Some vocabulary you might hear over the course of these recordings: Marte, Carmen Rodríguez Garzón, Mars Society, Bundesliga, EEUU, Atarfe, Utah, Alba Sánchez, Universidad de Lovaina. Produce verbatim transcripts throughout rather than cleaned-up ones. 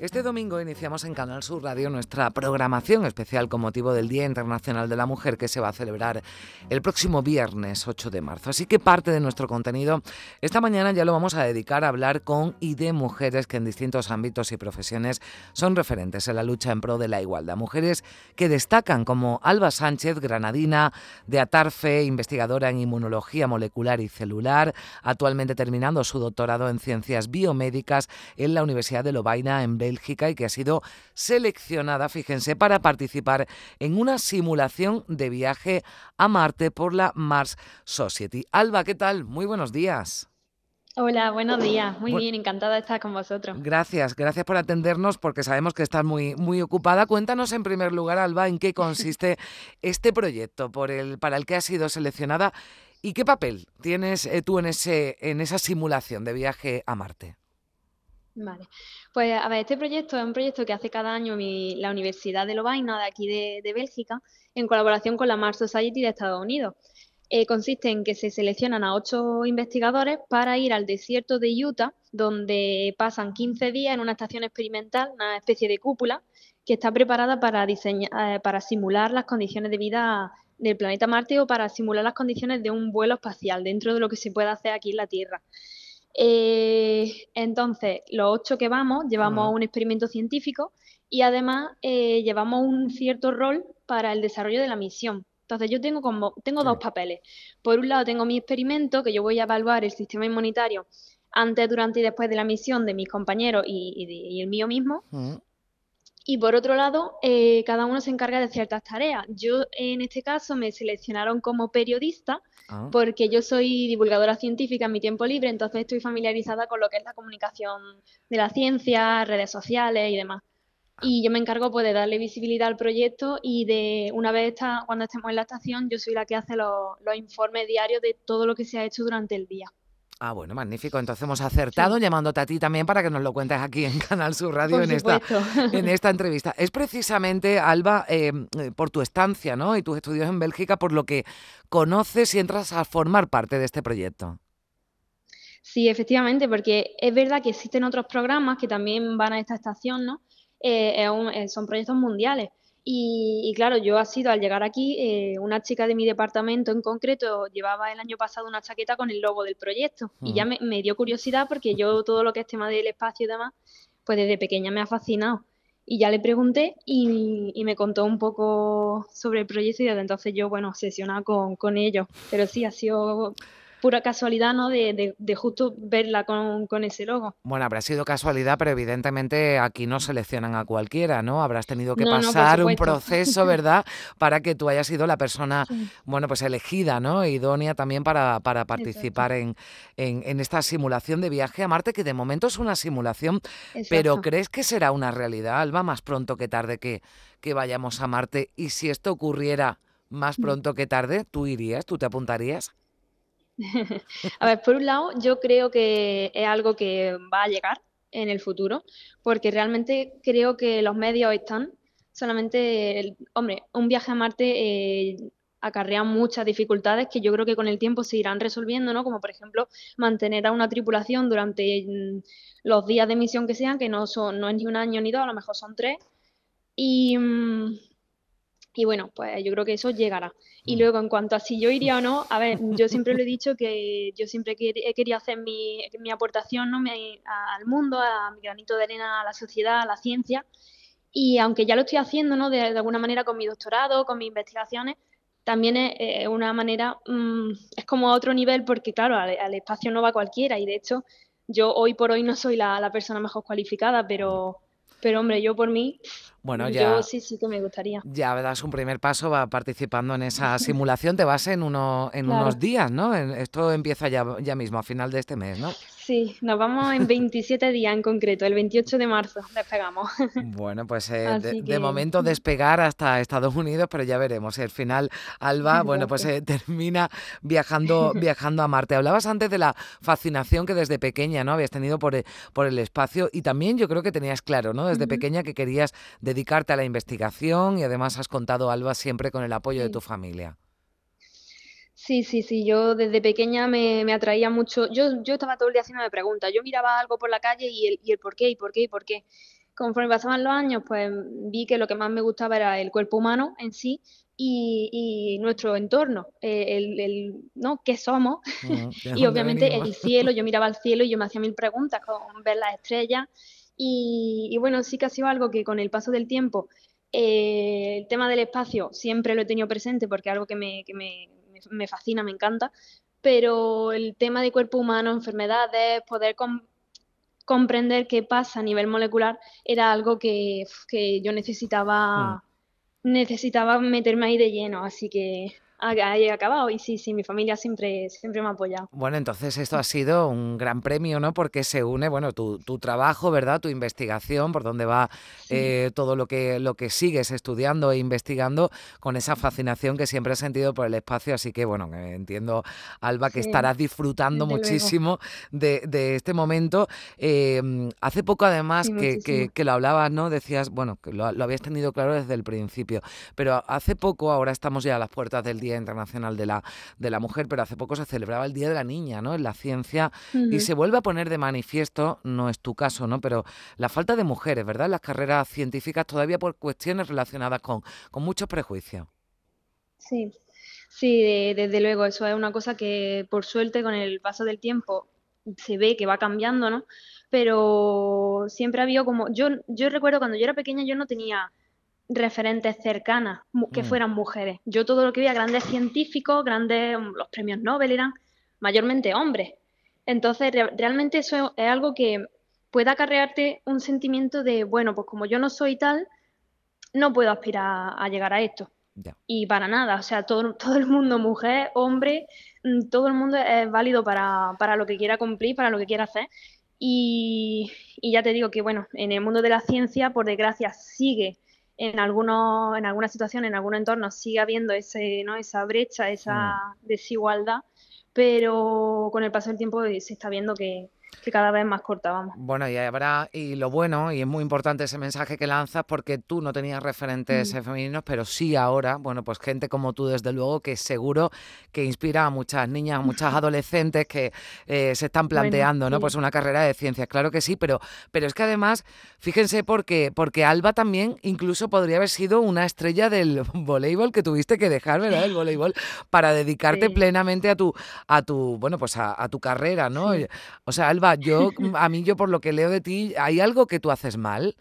Este domingo iniciamos en Canal Sur Radio nuestra programación especial con motivo del Día Internacional de la Mujer, que se va a celebrar el próximo viernes ocho de marzo. Así que parte de nuestro contenido esta mañana ya lo vamos a dedicar a hablar con y de mujeres que en distintos ámbitos y profesiones son referentes en la lucha en pro de la igualdad. Mujeres que destacan como Alba Sánchez, granadina de Atarfe, investigadora en inmunología molecular y celular, actualmente terminando su doctorado en ciencias biomédicas en la Universidad de Lovaina en Bélgica, y que ha sido seleccionada, fíjense, para participar en una simulación de viaje a Marte por la Mars Society. Alba, ¿qué tal? Muy buenos días. Hola, buenos días. Muy Bu- bien, encantada de estar con vosotros. Gracias, gracias por atendernos, porque sabemos que estás muy, muy ocupada. Cuéntanos en primer lugar, Alba, en qué consiste este proyecto por el, para el que has sido seleccionada y qué papel tienes eh, tú en, ese, en esa simulación de viaje a Marte. Vale, pues a ver, este proyecto es un proyecto que hace cada año mi, la Universidad de Lovaina, de aquí de, de Bélgica, en colaboración con la Mars Society de Estados Unidos. Eh, consiste en que se seleccionan a ocho investigadores para ir al desierto de Utah, donde pasan quince días en una estación experimental, una especie de cúpula, que está preparada para, diseñar, eh, para simular las condiciones de vida del planeta Marte o para simular las condiciones de un vuelo espacial dentro de lo que se puede hacer aquí en la Tierra. Eh, entonces, los ocho que vamos, llevamos uh-huh. un experimento científico y además eh, llevamos un cierto rol para el desarrollo de la misión. Entonces, yo tengo, como, tengo uh-huh. dos papeles. Por un lado, tengo mi experimento, que yo voy a evaluar el sistema inmunitario antes, durante y después de la misión de mis compañeros y, y, de, y el mío mismo. Uh-huh. Y por otro lado, eh, cada uno se encarga de ciertas tareas. Yo, en este caso, me seleccionaron como periodista ah. porque yo soy divulgadora científica en mi tiempo libre, entonces estoy familiarizada con lo que es la comunicación de la ciencia, redes sociales y demás. Ah. Y yo me encargo pues, de darle visibilidad al proyecto y de, una vez está, cuando estemos en la estación, yo soy la que hace los, los informes diarios de todo lo que se ha hecho durante el día. Ah, bueno, magnífico. Entonces hemos acertado sí. llamándote a ti también para que nos lo cuentes aquí en Canal Sur Radio en esta, en esta entrevista. Es precisamente, Alba, eh, por tu estancia, ¿no?, y tus estudios en Bélgica, por lo que conoces y entras a formar parte de este proyecto. Sí, efectivamente, porque es verdad que existen otros programas que también van a esta estación, ¿no? Eh, eh, son proyectos mundiales. Y, y claro, yo ha sido al llegar aquí, eh, una chica de mi departamento en concreto llevaba el año pasado una chaqueta con el logo del proyecto mm. y ya me, me dio curiosidad porque yo todo lo que es tema del espacio y demás, pues desde pequeña me ha fascinado. Y ya le pregunté y, y me contó un poco sobre el proyecto y desde entonces yo, bueno, obsesionada con, con ello. Pero sí, ha sido pura casualidad, ¿no?, de, de, de justo verla con, con ese logo. Bueno, habrá sido casualidad, pero evidentemente aquí no seleccionan a cualquiera, ¿no? Habrás tenido que no, pasar no, un proceso, ¿verdad?, para que tú hayas sido la persona, sí. bueno, pues elegida, ¿no?, idónea también para, para participar en, en, en esta simulación de viaje a Marte, que de momento es una simulación, exacto. pero ¿crees que será una realidad, Alba, más pronto que tarde que, que vayamos a Marte? Y si esto ocurriera más pronto que tarde, ¿tú irías? ¿Tú te apuntarías? A ver, por un lado, yo creo que es algo que va a llegar en el futuro, porque realmente creo que los medios están, solamente, el, hombre, un viaje a Marte eh, acarrea muchas dificultades que yo creo que con el tiempo se irán resolviendo, ¿no? Como por ejemplo, mantener a una tripulación durante mmm, los días de misión que sean, que no son, no es ni un año ni dos, a lo mejor son tres, y... Mmm, Y bueno, pues yo creo que eso llegará. Y luego, en cuanto a si yo iría o no, a ver, yo siempre lo he dicho que yo siempre he querido hacer mi, mi aportación, ¿no?, mi, a, al mundo, a mi granito de arena, a la sociedad, a la ciencia. Y aunque ya lo estoy haciendo, ¿no?, de, de alguna manera con mi doctorado, con mis investigaciones, también es eh, una manera, mmm, es como a otro nivel, porque claro, al, al espacio no va cualquiera. Y de hecho, yo hoy por hoy no soy la, la persona mejor cualificada, pero... Pero, hombre, yo por mí, bueno, ya, yo sí, sí que me gustaría. Ya das un primer paso, va participando en esa simulación, te vas en, uno, en claro. unos días, ¿no? Esto empieza ya, ya mismo, a final de este mes, ¿no? Sí, nos vamos en veintisiete días en concreto, el veintiocho de marzo despegamos. Bueno, pues eh, de, que... de momento despegar hasta Estados Unidos, pero ya veremos. El final, Alba, bueno, pues eh, termina viajando, viajando a Marte. Hablabas antes de la fascinación que desde pequeña, ¿no?, habías tenido por, por el espacio, y también yo creo que tenías claro, ¿no?, desde uh-huh. pequeña que querías dedicarte a la investigación, y además has contado, Alba, siempre con el apoyo sí. de tu familia. Sí, sí, sí, yo desde pequeña me, me atraía mucho, yo, yo estaba todo el día haciéndome preguntas, yo miraba algo por la calle y el, y el por qué, y por qué, y por qué. Conforme pasaban los años, pues vi que lo que más me gustaba era el cuerpo humano en sí y, y nuestro entorno, el, el, el ¿no?, qué somos, no, y obviamente venimos. El cielo, yo miraba al cielo y yo me hacía mil preguntas con ver las estrellas, y, y bueno, sí que ha sido algo que con el paso del tiempo, eh, el tema del espacio siempre lo he tenido presente porque es algo que me... Que me me fascina, me encanta, pero el tema de cuerpo humano, enfermedades, poder com comprender qué pasa a nivel molecular era algo que, que yo necesitaba, mm. necesitaba meterme ahí de lleno, así que... Ahí he acabado, y sí, sí, mi familia siempre, siempre me ha apoyado. Bueno, entonces esto ha sido un gran premio, ¿no? Porque se une, bueno, tu, tu trabajo, ¿verdad?, tu investigación, por donde va sí. eh, todo lo que, lo que sigues estudiando e investigando, con esa fascinación que siempre has sentido por el espacio. Así que, bueno, entiendo, Alba, que sí. estarás disfrutando Desde muchísimo de, de este momento. Eh, hace poco, además, sí, que, que, que lo hablabas, ¿no? Decías, bueno, que lo, lo habías tenido claro desde el principio, pero hace poco, ahora estamos ya a las puertas del día Internacional de la, de la Mujer, pero hace poco se celebraba el Día de la Niña, ¿no?, en la ciencia, uh-huh. y se vuelve a poner de manifiesto, no es tu caso, ¿no?, pero la falta de mujeres, ¿verdad?, en las carreras científicas, todavía por cuestiones relacionadas con, con muchos prejuicios. Sí, sí, de, desde luego, eso es una cosa que, por suerte, con el paso del tiempo se ve que va cambiando, ¿no?, pero siempre ha habido como... Yo, yo recuerdo cuando yo era pequeña yo no tenía... referentes cercanas que fueran mujeres. Yo todo lo que veía, grandes científicos, grandes, los premios Nobel eran mayormente hombres. Entonces re realmente eso es algo que puede acarrearte un sentimiento de, bueno, pues como yo no soy tal, no puedo aspirar a llegar a esto. Yeah. Y para nada, o sea, todo, todo el mundo, mujer, hombre, todo el mundo es válido para, para lo que quiera cumplir, para lo que quiera hacer. Y, y ya te digo que, bueno, en el mundo de la ciencia, por desgracia, sigue en algunos, en alguna situación, en algún entorno sigue habiendo ese, ¿no?, esa brecha, esa desigualdad, pero con el paso del tiempo se está viendo que, que cada vez más corta, vamos. Bueno, y habrá, y lo bueno, y es muy importante ese mensaje que lanzas, porque tú no tenías referentes mm. femeninos, pero sí ahora, bueno, pues gente como tú, desde luego, que seguro que inspira a muchas niñas, a muchas adolescentes que eh, se están planteando, bueno, ¿no?, sí. pues una carrera de ciencias, claro que sí, pero, pero es que además, fíjense, porque, porque Alba también incluso podría haber sido una estrella del voleibol, que tuviste que dejar, ¿verdad?, el voleibol, para dedicarte sí. plenamente a tu, a tu, bueno, pues a, a tu carrera, ¿no? Sí. O sea, Alba, Yo, a mí, yo por lo que leo de ti, ¿hay algo que tú haces mal?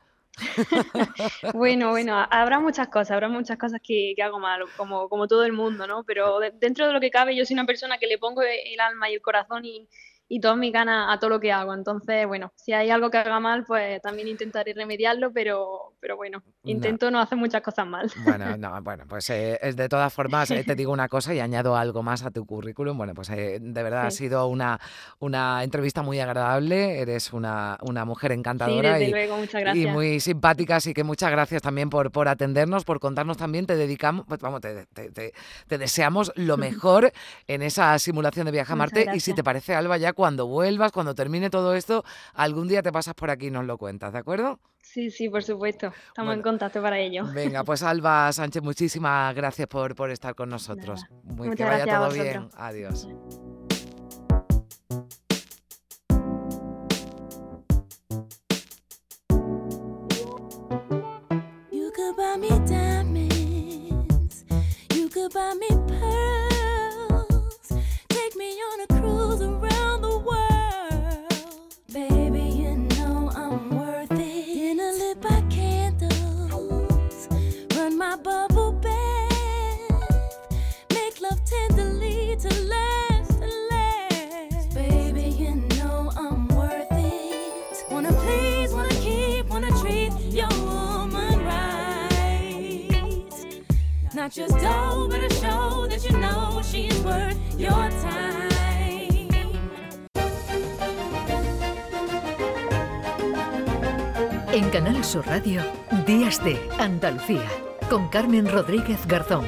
Bueno, bueno, habrá muchas cosas, habrá muchas cosas que, que hago mal, como, como todo el mundo, ¿no? Pero de, dentro de lo que cabe, yo soy una persona que le pongo el alma y el corazón y, y todas mis ganas a todo lo que hago. Entonces, bueno, si hay algo que haga mal, pues también intentaré remediarlo, pero, pero bueno, intento no. no hacer muchas cosas mal. Bueno, no, bueno, pues eh, de todas formas, eh, te digo una cosa y añado algo más a tu currículum. Bueno, pues eh, de verdad sí. ha sido una, una entrevista muy agradable. Eres una, una mujer encantadora, sí, desde y, luego, muchas gracias. Y muy simpática, así que muchas gracias también por, por atendernos, por contarnos también. Te dedicamos, pues, vamos, te, te, te, te deseamos lo mejor en esa simulación de viaje a Marte. Y si te parece, Alba, ya cuando vuelvas, cuando termine todo esto, algún día te pasas por aquí y nos lo cuentas, ¿de acuerdo? Sí, sí, por supuesto. Estamos bueno, en contacto para ello. Venga, pues Alba Sánchez, muchísimas gracias por, por estar con nosotros. Muy, Muchas que vaya todo bien. Adiós. Just go, better show that you know she's worth your time. En Canal Sur Radio, Días de Andalucía, con Carmen Rodríguez Garzón.